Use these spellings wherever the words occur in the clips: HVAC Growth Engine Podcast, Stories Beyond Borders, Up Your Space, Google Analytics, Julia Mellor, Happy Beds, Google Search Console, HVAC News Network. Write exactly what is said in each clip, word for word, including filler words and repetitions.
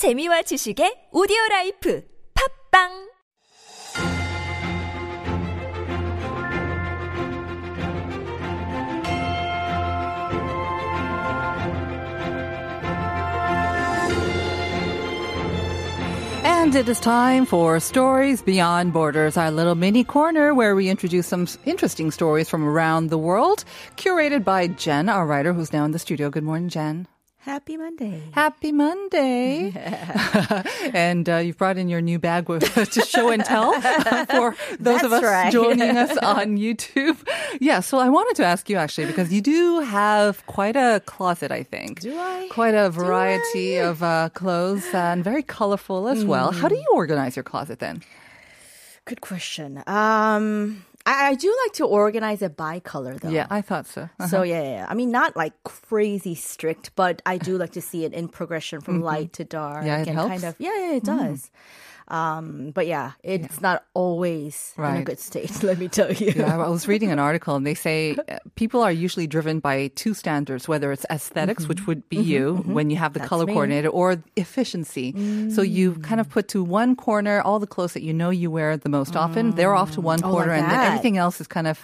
재미와 지식의 오디오라이프 팝빵! And it is time for Stories Beyond Borders, our little mini corner where we introduce some interesting stories from around the world, curated by Jen, our writer, who's now in the studio. Good morning, Jen. Happy Monday. Happy Monday. Yeah. and uh, you've brought in your new bag to show and tell uh, for those That's of us right. joining us on YouTube. Yeah, so I wanted to ask you actually, because you do have quite a closet, I think. Do I? Quite a variety of uh, clothes and very colorful as mm. well. How do you organize your closet then? Good question. Um... I do like to organize it by color, though. Yeah, I thought so. Uh-huh. So, yeah, yeah. I mean, not like crazy strict, but I do like to see it in progression from mm-hmm. light to dark. Yeah, it and helps. Kind of, yeah, yeah, it does. Mm. Um, but, yeah, it's yeah. not always right. in a good state, let me tell you. Yeah, I was reading an article, and they say people are usually driven by two standards, whether it's aesthetics, mm-hmm. which would be mm-hmm. you mm-hmm. when you have the That's color me. coordinator, or efficiency. Mm. So you kind of put to one corner all the clothes that you know you wear the most mm. often. They're off to one oh, corner, like and then everything else is kind of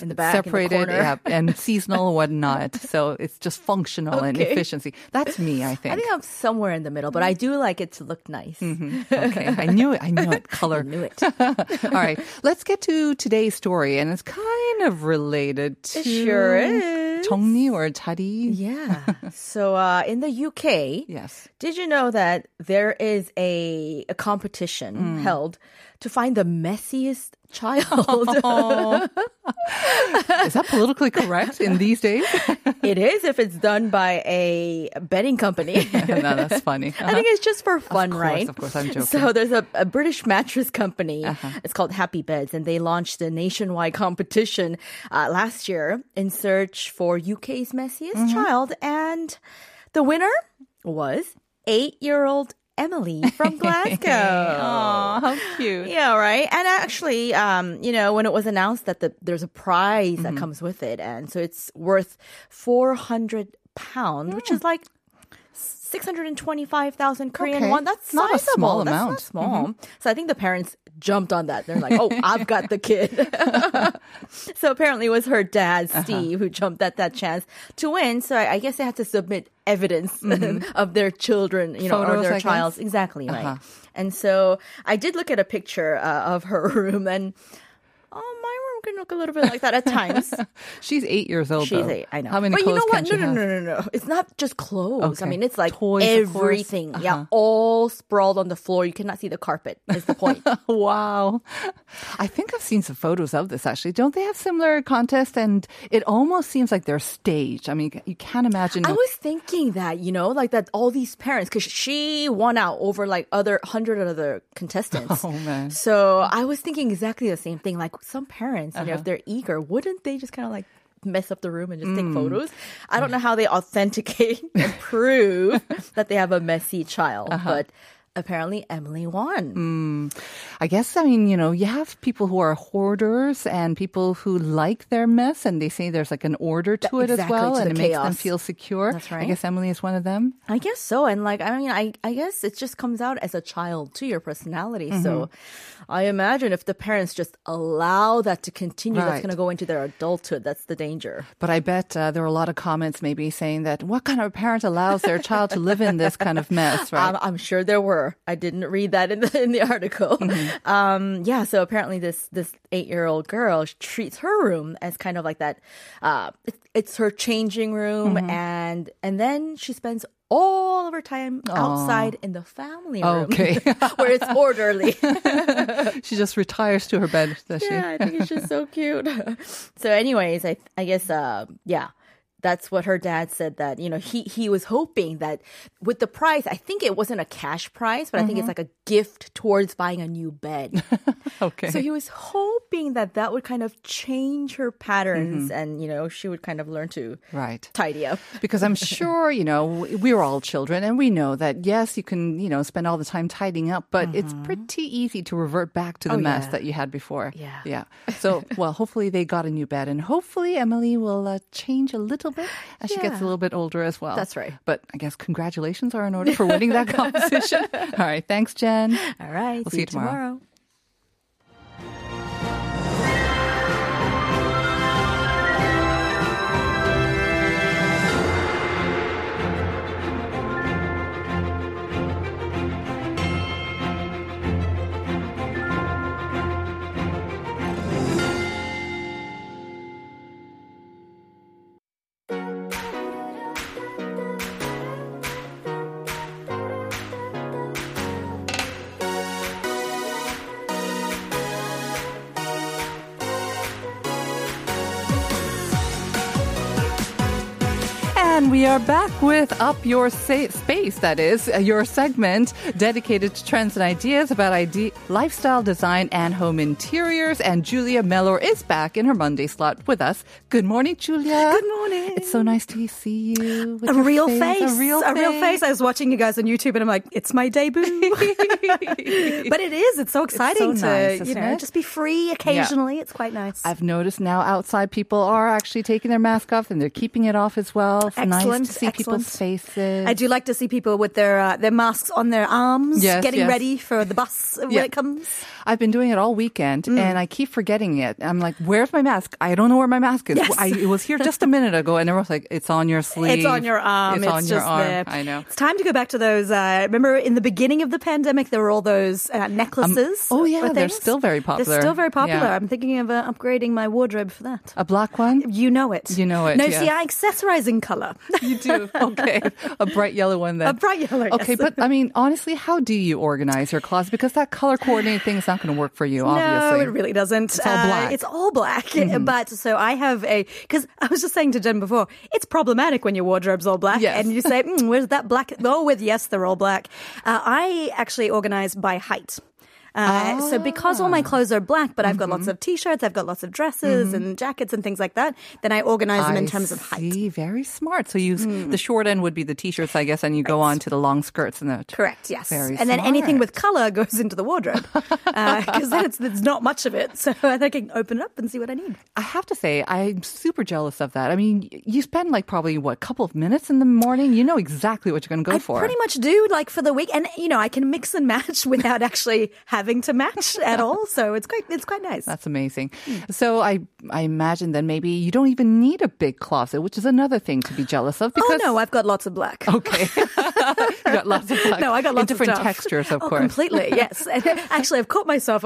in the back, separated in the yeah, and seasonal and whatnot. So it's just functional okay. and efficiency. That's me, I think. I think I'm somewhere in the middle, but I do like it to look nice. Mm-hmm. Okay, I knew it. I knew it. Color. I knew it. All right, let's get to today's story, and it's kind of related to... It sure is. 정리 or 자리. Yeah. So uh, in the U K, yes. did you know that there is a, a competition mm. held to find the messiest child? Is that politically correct in these days? It is if it's done by a betting company. No, that's funny. Uh-huh. I think it's just for fun, of course, right? Of course, I'm joking. So there's a, a British mattress company. Uh-huh. It's called Happy Beds, and they launched a nationwide competition uh, last year in search for U K's messiest mm-hmm. child. And the winner was eight-year-old Emily from Glasgow. Aw, how cute. Yeah, right? And actually, um, you know, when it was announced that the, there's a prize mm-hmm. that comes with it, and so it's worth four hundred pounds, mm. which is like six hundred twenty-five thousand Korean okay. won. That's not sizable. a small That's amount. Not small. Mm-hmm. So I think the parents jumped on that. They're like, oh, I've got the kid. So apparently it was her dad, Steve, uh-huh. who jumped at that chance to win. So I, I guess they had to submit evidence mm-hmm. of their children, you know, Photos, or their child's. Exactly, uh-huh. right. And so I did look at a picture uh, of her room, and oh, my room can look a little bit like that at times. She's eight years old, She's though. eight, I know. How many but clothes you know what? can no, she no, no, no, no, no. It's not just clothes. Okay. I mean, it's like Toys, everything. Uh-huh. Yeah, all sprawled on the floor. You cannot see the carpet is the point. Wow. I think I've seen some photos of this, actually. Don't they have similar contests? And it almost seems like they're staged. I mean, you can't imagine. I was thinking that, you know, like that all these parents, because she won out over like other hundred other contestants. Oh, man. So I was thinking exactly the same thing. Like, some parents, you know, uh-huh. if they're eager, wouldn't they just kind of like mess up the room and just mm. take photos? I don't know how they authenticate and prove that they have a messy child, uh-huh. but apparently Emily won. Mm. I guess, I mean, you know, you have people who are hoarders and people who like their mess, and they say there's like an order to that, it exactly, as well, and it chaos. makes them feel secure. That's right. I guess Emily is one of them. I guess so. And like, I mean, I, I guess it just comes out as a child to your personality. Mm-hmm. So I imagine if the parents just allow that to continue, right. that's going to go into their adulthood. That's the danger. But I bet uh, there were a lot of comments maybe saying that, what kind of parent allows their child to live in this kind of mess, right? I'm, I'm sure there were. I didn't read that in the in the article. Mm-hmm. Um, yeah, so apparently this this eight-year-old girl treats her room as kind of like that. Uh, it's, it's her changing room, mm-hmm. and and then she spends all of her time Aww. outside in the family room, okay. where it's orderly. She just retires to her bed, does she? Yeah, I think it's just so cute. So, anyways, I I guess uh, yeah. that's what her dad said, that, you know, he, he was hoping that with the prize, I think it wasn't a cash prize, but mm-hmm. I think it's like a gift towards buying a new bed. Okay. So he was hoping that that would kind of change her patterns, mm-hmm. and, you know, she would kind of learn to right. tidy up. Because I'm sure, you know, we're all children and we know that, yes, you can, you know, spend all the time tidying up, but mm-hmm. it's pretty easy to revert back to the oh, mess yeah. that you had before. Yeah. Yeah. So, well, hopefully they got a new bed, and hopefully Emily will uh, change a little As she yeah. gets a little bit older as well. That's right. But I guess congratulations are in order for winning that competition. All right. Thanks, Jen. All right. We'll see, see you tomorrow. tomorrow. And we are back with Up Your Sa- Space, that is, uh, your segment dedicated to trends and ideas about ide- lifestyle design and home interiors. And Julia Mellor is back in her Monday slot with us. Good morning, Julia. Good morning. It's so nice to see you. With a real face. face. A real face. A real face. I was watching you guys on YouTube and I'm like, it's my debut. But it is. It's so exciting it's so to, nice, you know, it? just be free occasionally. Yeah. It's quite nice. I've noticed now outside people are actually taking their mask off and they're keeping it off as well. Excellent. Nice to see excellent. people's faces. I do like to see people with their uh, their masks on their arms, yes, getting yes. ready for the bus when yeah. it comes. I've been doing it all weekend, mm. and I keep forgetting it. I'm like, where's my mask? I don't know where my mask is. Yes. I, it was here just a minute ago, and everyone's like, it's on your sleeve. It's on your arm. It's, it's on just your arm. There. I know. It's time to go back to those. Uh, remember in the beginning of the pandemic, there were all those uh, necklaces. Um, oh, yeah. They're still very popular. They're still very popular. Yeah. I'm thinking of uh, upgrading my wardrobe for that. A black one? You know it. You know it. No, yeah. see, I accessorize in color. You do? Okay. A bright yellow one then. A bright yellow, okay, yes. But I mean, honestly, how do you organize your closet? Because that color coordinating thing is not going to work for you, obviously. No, it really doesn't. It's all black. Uh, it's all black. Mm-hmm. But so I have a, because I was just saying to Jen before, it's problematic when your wardrobe's all black yes. and you say, mm, where's that black? Oh, with yes, they're all black. Uh, I actually organize by height. Uh, oh. So because all my clothes are black, but I've got mm-hmm. lots of T-shirts, I've got lots of dresses mm-hmm. and jackets and things like that, then I organize them I in terms see. of height. Very smart. So you, mm. the short end would be the T-shirts, I guess, and you right. go on to the long skirts. and the t- Correct, yes. Very and smart. Then anything with color goes into the wardrobe because uh, then it's, there's not much of it. So I think I can open it up and see what I need. I have to say, I'm super jealous of that. I mean, you spend like probably, what, a couple of minutes in the morning? You know exactly what you're going to go I for. I pretty much do, like for the week. And, you know, I can mix and match without actually having to match at all, so it's quite it's quite nice. That's amazing. Mm. So I I imagine then maybe you don't even need a big closet, which is another thing to be jealous of. Because oh no, I've got lots of black. Okay, you got lots of black. No, I got lots in different of different textures, of oh, course. Completely, yes. And actually, I've caught myself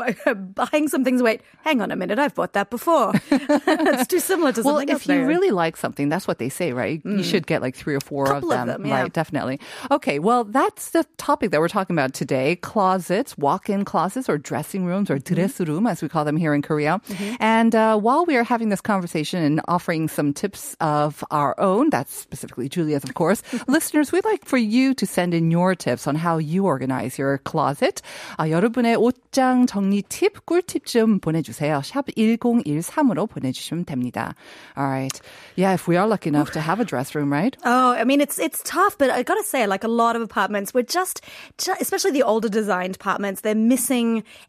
buying some things. Wait, hang on a minute, I've bought that before. It's too similar to well, something. Well, if else you there. really like something, that's what they say, right? Mm. You should get like three or four Couple of them, of them yeah. right? Definitely. Okay, well, that's the topic that we're talking about today: closets, walk-in closets. Or dressing rooms or dressroom, as we call them here in Korea. Mm-hmm. And uh, while we are having this conversation and offering some tips of our own, that's specifically Julia's, of course, listeners, we'd like for you to send in your tips on how you organize your closet. Uh, 여러분의 옷장 정리 팁, 꿀팁 좀 보내주세요. 샵 one zero one three으로 보내주시면 됩니다. All right. Yeah, if we are lucky enough to have a dress room, right? Oh, I mean, it's it's tough, but I got to say, like a lot of apartments, we're just, just especially the older designed apartments, they're missing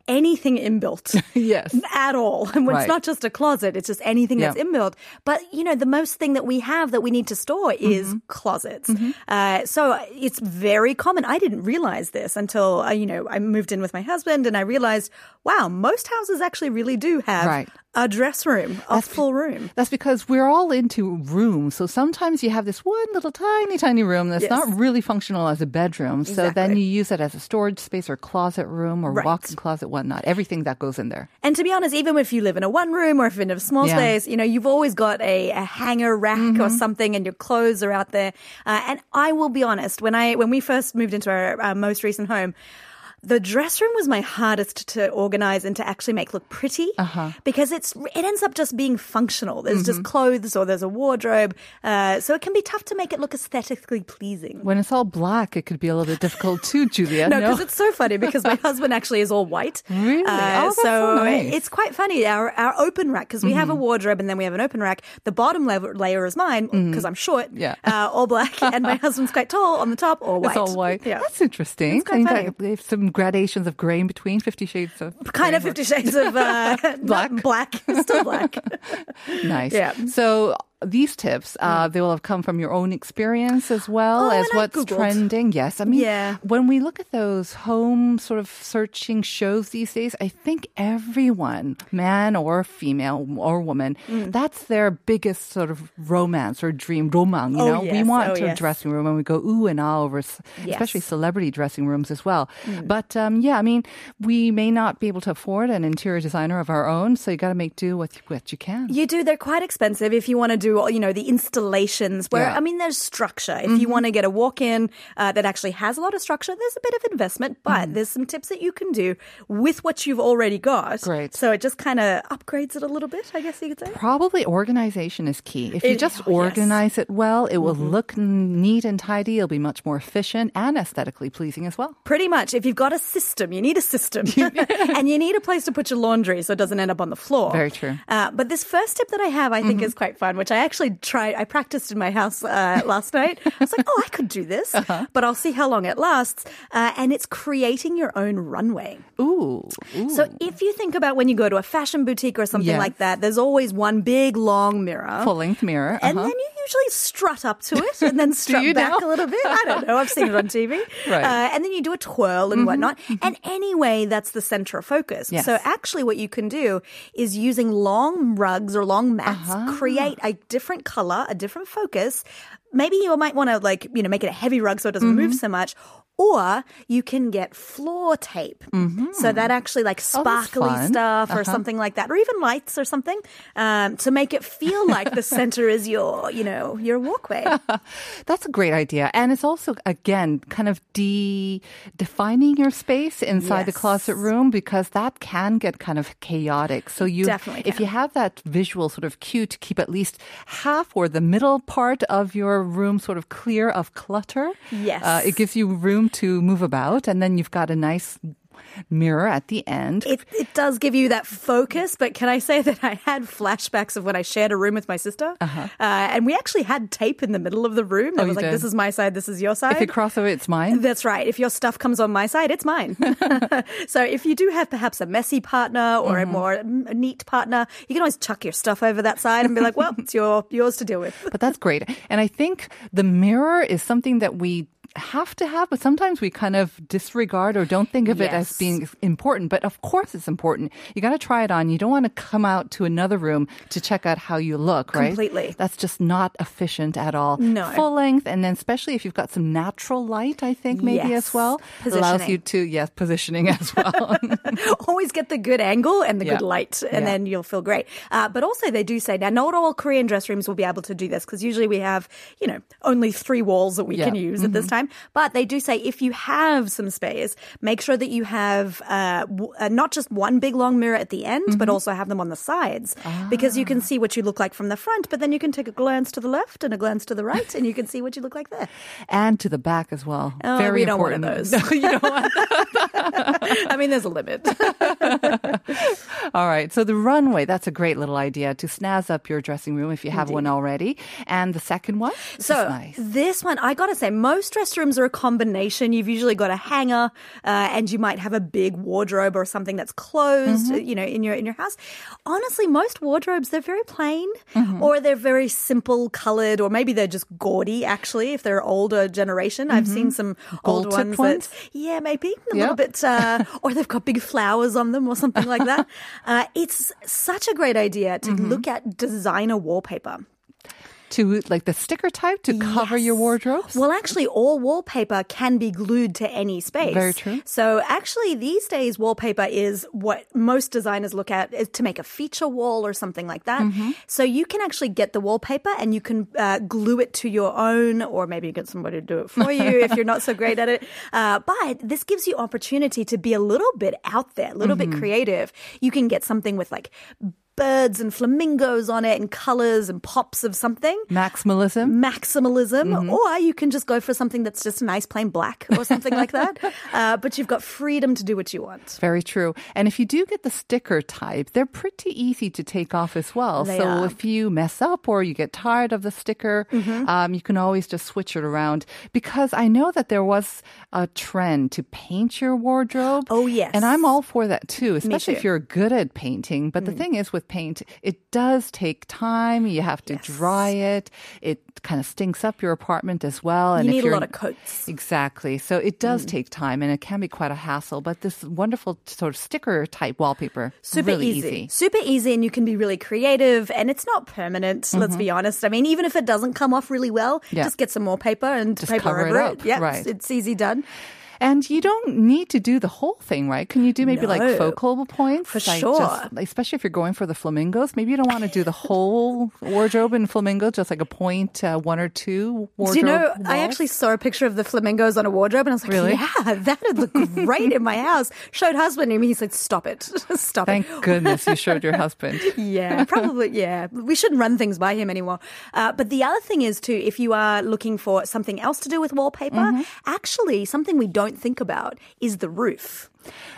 anything inbuilt yes. at all. And right. it's not just a closet, it's just anything yeah. that's inbuilt. But, you know, the most thing that we have that we need to store is mm-hmm. closets. Mm-hmm. Uh, so it's very common. I didn't realize this until, uh, you know, I moved in with my husband and I realized, wow, most houses actually really do have right. a dress room, a that's full room. That's because we're all into rooms. So sometimes you have this one little tiny, tiny room that's yes. not really functional as a bedroom. Exactly. So then you use it as a storage space or closet room or right. walk-in closet, whatnot. Everything that goes in there. And to be honest, even if you live in a one room or if you're in a small yeah. space, you know, you've always got a, a hanger rack mm-hmm. or something and your clothes are out there. Uh, and I will be honest, when I when we first moved into our, our most recent home, the dress room was my hardest to organize and to actually make look pretty uh-huh. because it's it ends up just being functional. There's mm-hmm. just clothes or there's a wardrobe. Uh, so it can be tough to make it look aesthetically pleasing. When it's all black, it could be a little bit difficult too, Julia. No, because no? it's so funny because my husband actually is all white. Really? Uh, oh, that's so, so nice. It's quite funny. Our, our open rack, because we mm-hmm. have a wardrobe and then we have an open rack. The bottom le- layer is mine because mm-hmm. I'm short, yeah. uh, all black, and my husband's quite tall on the top, all white. It's all white. Yeah. That's interesting. It's quite funny. They have some gradations of gray in between, fifty shades of kind of fifty shades of uh, black black still black. Nice. Yeah. So these tips, uh, they will have come from your own experience as well oh, as what's Googled. trending. Yes. I mean, yeah. when we look at those home sort of searching shows these days, I think everyone, man or female or woman, mm. that's their biggest sort of romance or dream, romang, you oh, know? Yes. We want oh, to yes. a dressing room and we go ooh and ah over, yes. especially celebrity dressing rooms as well. Mm. But um, yeah, I mean, we may not be able to afford an interior designer of our own, so you got to make do with what you can. You do. They're quite expensive if you want to do you know, the installations where, yeah. I mean, there's structure. If mm-hmm. you want to get a walk-in uh, that actually has a lot of structure, there's a bit of investment, but mm. there's some tips that you can do with what you've already got. Great. So it just kind of upgrades it a little bit, I guess you could say. Probably organization is key. If it, you just oh, organize yes. it well, it will mm-hmm. look neat and tidy. It'll be much more efficient and aesthetically pleasing as well. Pretty much. If you've got a system, you need a system. And you need a place to put your laundry so it doesn't end up on the floor. Very true. Uh, but this first tip that I have, I mm-hmm. think is quite fun, which I I actually tried, I practiced in my house uh, last night. I was like, oh, I could do this, uh-huh. but I'll see how long it lasts. Uh, and it's creating your own runway. Ooh, ooh. So if you think about when you go to a fashion boutique or something yes. like that, there's always one big, long mirror. Full-length mirror. Uh-huh. And then you usually strut up to it and then strut back know? a little bit. I don't know. I've seen it on T V. Right. Uh, and then you do a twirl and mm-hmm. whatnot. Mm-hmm. And anyway, that's the center of focus. Yes. So actually what you can do is using long rugs or long mats, uh-huh. create a different color, a different focus. Maybe you might want to like, you know, make it a heavy rug so it doesn't mm-hmm. move so much. Or you can get floor tape. Mm-hmm. So that actually like sparkly oh, stuff uh-huh. or something like that. Or even lights or something um, to make it feel like the center is your, you know, your walkway. That's a great idea. And it's also, again, kind of de- defining your space inside yes. the closet room because that can get kind of chaotic. So you, Definitely if can. you have that visual sort of cue to keep at least half or the middle part of your room sort of clear of clutter. Yes. Uh, it gives you room to move about, and then you've got a nice mirror at the end. It, it does give you that focus, but can I say that I had flashbacks of when I shared a room with my sister, uh-huh. uh, and we actually had tape in the middle of the room that oh, was like, did. this is my side, this is your side. If you cross over, it's mine. That's right. If your stuff comes on my side, it's mine. So if you do have perhaps a messy partner or mm-hmm. a more a neat partner, you can always chuck your stuff over that side and be like, well, it's your yours to deal with. But that's great. And I think the mirror is something that we have to have, but sometimes we kind of disregard or don't think of yes. it as being important. But of course it's important. You got to try it on. You don't want to come out to another room to check out how you look, right? Completely. That's just not efficient at all. No. Full length, and then especially if you've got some natural light, I think, maybe yes. as well. Allows you to, yes, positioning as well. Always get the good angle and the yeah. good light, and yeah. then you'll feel great. Uh, but also they do say, now not all Korean dress rooms will be able to do this because usually we have, you know, only three walls that we yeah. can use mm-hmm. at this time. But they do say if you have some space, make sure that you have uh, w- uh, not just one big long mirror at the end, mm-hmm. but also have them on the sides ah. because you can see what you look like from the front, but then you can take a glance to the left and a glance to the right and you can see what you look like there. And to the back as well. Oh, Very we important. Don't want those. No, you don't want I mean, there's a limit. All right. So the runway, that's a great little idea to snazz up your dressing room if you have Indeed. one already. And the second one? So is nice. This one, I got to say, most dress rooms are a combination. You've usually got a hanger uh, and you might have a big wardrobe or something that's closed, mm-hmm. you know, in your in your house. Honestly, most wardrobes, they're very plain mm-hmm. or they're very simple colored, or maybe they're just gaudy, actually, if they're older generation. Mm-hmm. I've seen some Gold old ones, ones that, yeah, maybe a yep. little bit, uh, or they've got big flowers on them or something like that. Uh, it's such a great idea to mm-hmm. look at designer wallpaper. To like the sticker type to cover yes. your wardrobes? Well, actually, all wallpaper can be glued to any space. Very true. So actually, these days, wallpaper is what most designers look at is to make a feature wall or something like that. Mm-hmm. So you can actually get the wallpaper and you can uh, glue it to your own, or maybe you get somebody to do it for you if you're not so great at it. Uh, but this gives you opportunity to be a little bit out there, a little mm-hmm. bit creative. You can get something with like birds and flamingos on it and colors and pops of something. Maximalism. Maximalism. Mm-hmm. Or you can just go for something that's just a nice plain black or something like that. Uh, but you've got freedom to do what you want. Very true. And if you do get the sticker type, they're pretty easy to take off as well. They so are. If you mess up or you get tired of the sticker, mm-hmm. um, you can always just switch it around. Because I know that there was a trend to paint your wardrobe. Oh, yes. And I'm all for that too, especially too. if you're good at painting. But mm. the thing is with paint, it does take time. You have to yes. dry it. It kind of stinks up your apartment as well. And you need if a lot of coats. Exactly. So it does mm. take time, and it can be quite a hassle. But this wonderful sort of sticker type wallpaper, super really easy. easy. Super easy, and you can be really creative, and it's not permanent, mm-hmm. let's be honest. I mean, even if it doesn't come off really well, yeah. just get some more paper and just paper cover over it. Up. it. Yeah, right. it's, it's easy done. And you don't need to do the whole thing, right? Can you do maybe no, like focal points? For like sure. Just, especially if you're going for the flamingos. Maybe you don't want to do the whole wardrobe in flamingo, just like a point, uh, one or two wardrobe. Do you know, walls. I actually saw a picture of the flamingos on a wardrobe, and I was like, really? yeah, that would look great in my house. Showed husband, and he said, stop it. stop Thank it. Thank goodness you showed your husband. yeah, probably, yeah. We shouldn't run things by him anymore. Uh, but the other thing is, too, if you are looking for something else to do with wallpaper, mm-hmm. actually something we don't think about is the roof.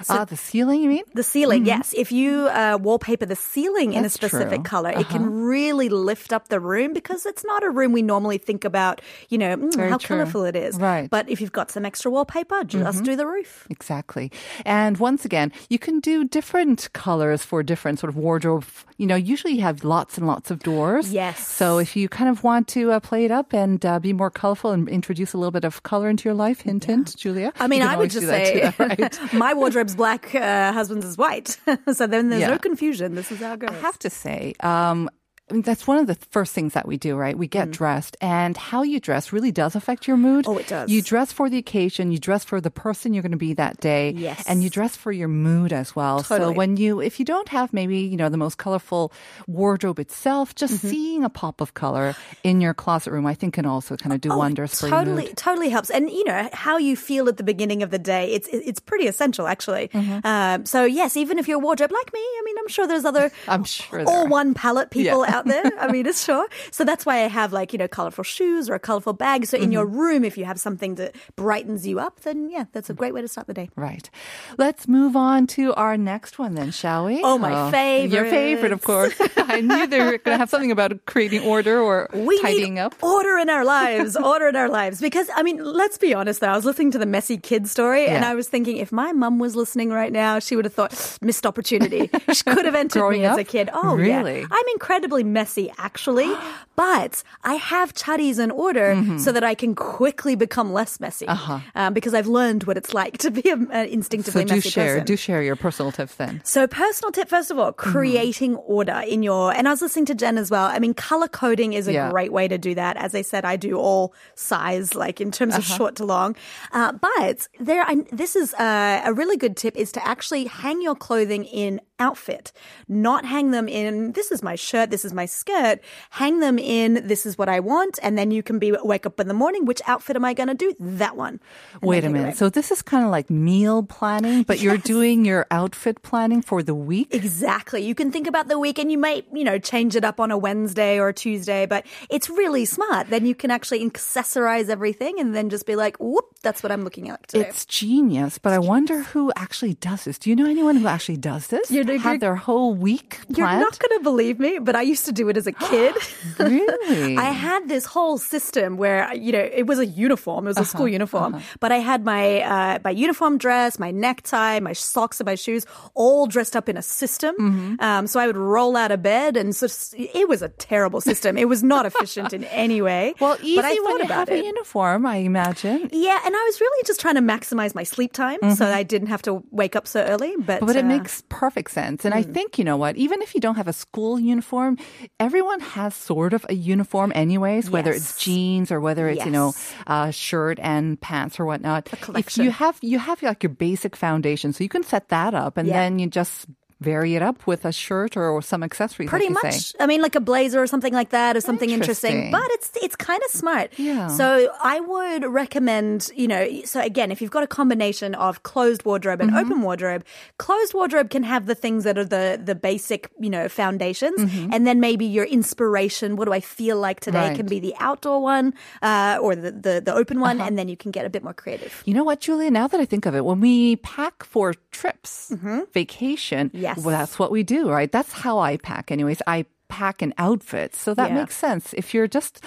So ah, the ceiling, you mean? The ceiling, mm-hmm. yes. If you uh, wallpaper the ceiling That's in a specific true. color, uh-huh. it can really lift up the room, because it's not a room we normally think about, you know, mm, how true. colorful it is. Right. But if you've got some extra wallpaper, just mm-hmm. do the roof. Exactly. And once again, you can do different colors for different sort of wardrobe. You know, usually you have lots and lots of doors. Yes. So if you kind of want to uh, play it up and uh, be more colorful and introduce a little bit of color into your life, hint, yeah. hint, Julia. I mean, I would just say, too, right? my My wardrobe's black, uh, husband's is white. So then there's yeah. no confusion. This is how it goes. I have to say, um, I mean, that's one of the first things that we do, right? We get mm. dressed, and how you dress really does affect your mood. Oh, it does. You dress for the occasion. You dress for the person you're going to be that day. Yes. And you dress for your mood as well. Totally. So when you, if you don't have maybe, you know, the most colorful wardrobe itself, just mm-hmm. seeing a pop of color in your closet room, I think can also kind of do oh, wonders totally, for your mood. Totally helps. And, you know, how you feel at the beginning of the day, it's it's pretty essential, actually. Mm-hmm. Um, so, yes, even if you're a wardrobe like me, I mean, I'm sure there's other I'm sure there all are. one palette people yeah. out there. I mean, it's sure. So that's why I have, like, you know, colorful shoes or a colorful bag. So in mm-hmm. your room, if you have something that brightens you up, then yeah, that's a great way to start the day. Right. Let's move on to our next one then, shall we? Oh, my oh, favorite. Your favorite, of course. I knew they were going to have something about creating order or we tidying up. Order in our lives. Order in our lives. Because, I mean, let's be honest, though. I was listening to the messy kid story, yeah. and I was thinking, if my mum was listening right now, she would have thought, missed opportunity. She could have entered me up? as a kid. Oh, really? Yeah. I'm incredibly messy, actually, but I have tidies in order mm-hmm. so that I can quickly become less messy uh-huh. um, because I've learned what it's like to be an instinctively so messy share, person. So do share your personal tips then. So personal tip, first of all, creating mm-hmm. order in your, and I was listening to Jen as well. I mean, color coding is a yeah. great way to do that. As I said, I do all size, like in terms uh-huh. of short to long. Uh, but there, I, this is uh, a really good tip is to actually hang your clothing in outfit, not hang them in, this is my shirt, this is my skirt, hang them in, this is what I want, and then you can be wake up in the morning, which outfit am I going to do? That one. And Wait a minute. Away. So this is kind of like meal planning, but yes. you're doing your outfit planning for the week? Exactly. You can think about the week, and you might, you know, change it up on a Wednesday or a Tuesday, but it's really smart. Then you can actually accessorize everything and then just be like, whoop, that's what I'm looking at today. It's genius, but it's I genius. wonder who actually does this. Do you know anyone who actually does this? You're Have their whole week planned? You're not going to believe me, but I used to do it as a kid. Really? I had this whole system where, you know, it was a uniform. It was uh-huh, a school uniform. Uh-huh. But I had my uh, my uniform dress, my necktie, my socks and my shoes all dressed up in a system. Mm-hmm. Um, so I would roll out of bed, and so it was a terrible system. It was not efficient in any way. Well, easy but I when you have it. a uniform, I imagine. Yeah, and I was really just trying to maximize my sleep time mm-hmm. so I didn't have to wake up so early. But, but uh, it makes perfect sense. And mm. I think, you know what, even if you don't have a school uniform, everyone has sort of a uniform anyways, yes. whether it's jeans or whether it's, yes. you know, uh, shirt and pants or whatnot. A collection. If you have, you have like your basic foundation, so you can set that up and yeah. then you just vary it up with a shirt or, or some accessories. Pretty like much. Say. I mean, like a blazer or something like that, or something interesting. interesting. But it's it's kind of smart. Yeah. So I would recommend, you know, so again, if you've got a combination of closed wardrobe and mm-hmm. open wardrobe, closed wardrobe can have the things that are the, the basic, you know, foundations. Mm-hmm. And then maybe your inspiration, what do I feel like today, right. can be the outdoor one uh, or the, the, the open one. Uh-huh. And then you can get a bit more creative. You know what, Julia, now that I think of it, when we pack for trips, mm-hmm. vacation, yeah. well, that's what we do, right? That's how I pack anyways. I pack an outfit. So that yeah. makes sense. If you're just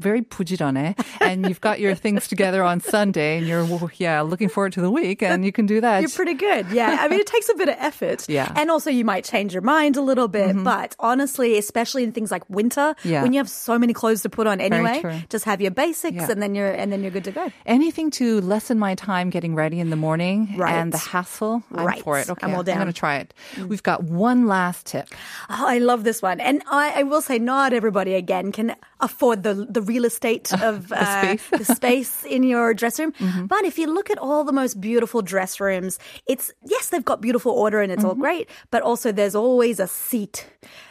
very 부지런해, and you've got your things together on Sunday, and you're, yeah, looking forward to the week, and you can do that. You're pretty good. Yeah. I mean, it takes a bit of effort. Yeah. And also you might change your mind a little bit, mm-hmm. but honestly, especially in things like winter, yeah. when you have so many clothes to put on anyway, just have your basics yeah. and then you're, and then you're good to go. Anything to lessen my time getting ready in the morning right. and the hassle, I'm right. for it. Okay. I'm all down. I'm going to try it. Mm. We've got one last tip. Oh, I love this one. And I, I will say not everybody again can afford the, the real estate of uh, the, space. the space in your dress room. Mm-hmm. But if you look at all the most beautiful dress rooms, it's, yes, they've got beautiful order and it's mm-hmm. all great, but also there's always a seat.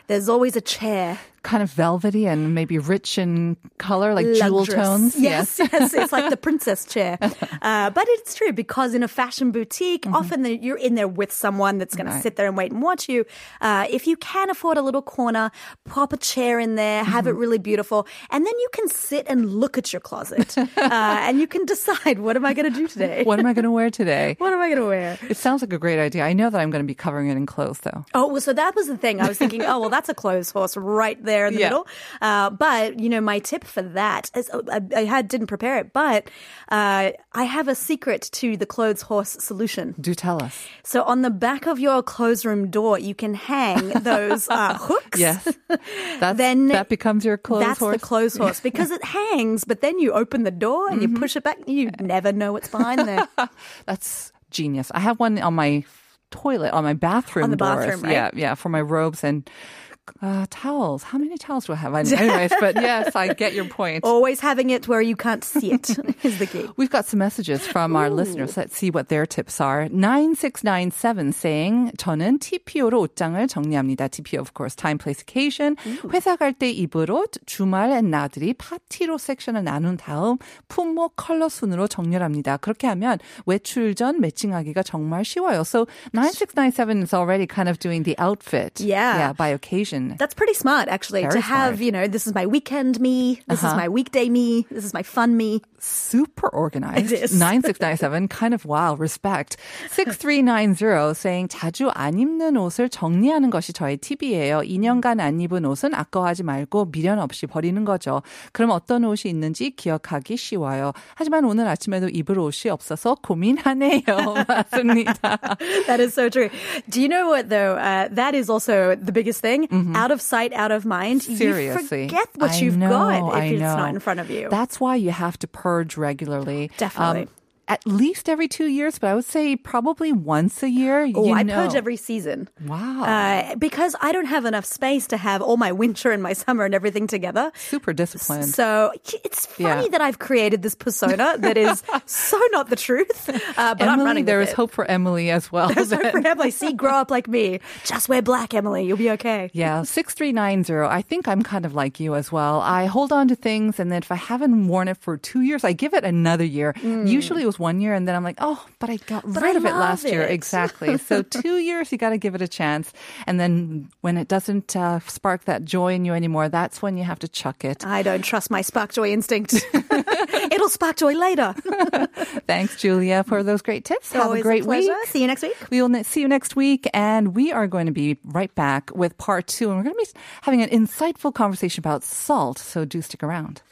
There's always a chair. Kind of velvety and maybe rich in color, like Luxurious. Jewel tones. Yes, yes. yes. It's like the princess chair. Uh, but it's true because in a fashion boutique, mm-hmm. often the, you're in there with someone that's going right. to sit there and wait and watch you. Uh, if you can afford a little corner, pop a chair in there, have mm-hmm. it really beautiful. And then you can sit and look at your closet. uh, and you can decide, what am I going to do today? What am I going to wear today? What am I going to wear? It sounds like a great idea. I know that I'm going to be covering it in clothes, though. Oh, well, so that was the thing. I was thinking, oh, well, that's a clothes horse right there in the yeah. middle. Uh, but, you know, my tip for that is I, I had, didn't prepare it, but uh, I have a secret to the clothes horse solution. Do tell us. So on the back of your clothes room door, you can hang those uh, hooks. Yes. That's, then that becomes your clothes that's horse. That's the clothes horse because it hangs, but then you open the door and mm-hmm. you push it back. You never know what's behind there. That's genius. I have one on my toilet, on my bathroom on the doors. Bathroom, right? Yeah, yeah, for my robes and Uh, towels. How many towels do I have? I know, anyways, but yes, I get your point. Always having it where you can't see it is the key. We've got some messages from our Ooh. listeners. Let's see what their tips are. nine six nine seven saying, 저는 티피오로 옷장을 정리합니다. 티피오, of course, time, place, occasion. Ooh. 회사 갈 때 입을 옷, 주말 and 나들이 파티로 섹션을 나눈 다음 품목 컬러 순으로 정렬합니다. 그렇게 하면 외출 전 매칭하기가 정말 쉬워요. So nine six nine seven is already kind of doing the outfit. Yeah. Yeah, by occasion. That's pretty smart, actually, Very to have, smart. you know, this is my weekend me, this uh-huh. is my weekday me, this is my fun me. Super organized. It is. nine six nine seven, kind of wow, respect. six three nine zero saying, 자주 안 입는 옷을 정리하는 것이 저의 팁이에요. 이 년간 안 입은 옷은 아까워하지 말고 미련 없이 버리는 거죠. 그럼 어떤 옷이 있는지 기억하기 쉬워요. 하지만 오늘 아침에도 입을 옷이 없어서 고민하네요. 맞습니다. That is so true. Do you know what, though? Uh, that is also the biggest thing. Mm-hmm. Out of sight, out of mind. Seriously. You forget what I you've know, got if I it's know. not in front of you. That's why you have to purge regularly. Definitely. Um, At least every two years, but I would say probably once a year. Oh, you I know. purge every season. Wow. Uh, because I don't have enough space to have all my winter and my summer and everything together. Super disciplined. So it's funny yeah. that I've created this persona that is so not the truth. Uh, but Emily, I'm running There with is it. hope for Emily as well. There's then. hope for Emily. See, grow up like me. Just wear black, Emily. You'll be okay. Yeah, six three nine zero. I think I'm kind of like you as well. I hold on to things, and then if I haven't worn it for two years, I give it another year. Mm. Usually it was one year and then I'm like, oh, but I got but rid I of it last it. year. Exactly. So two years, you got to give it a chance. And then when it doesn't uh, spark that joy in you anymore, that's when you have to chuck it. I don't trust my spark joy instinct. It'll spark joy later. Thanks, Julia, for those great tips. Have Always a great a week. See you next week. We will ne- see you next week. And we are going to be right back with part two. And we're going to be having an insightful conversation about salt. So do stick around.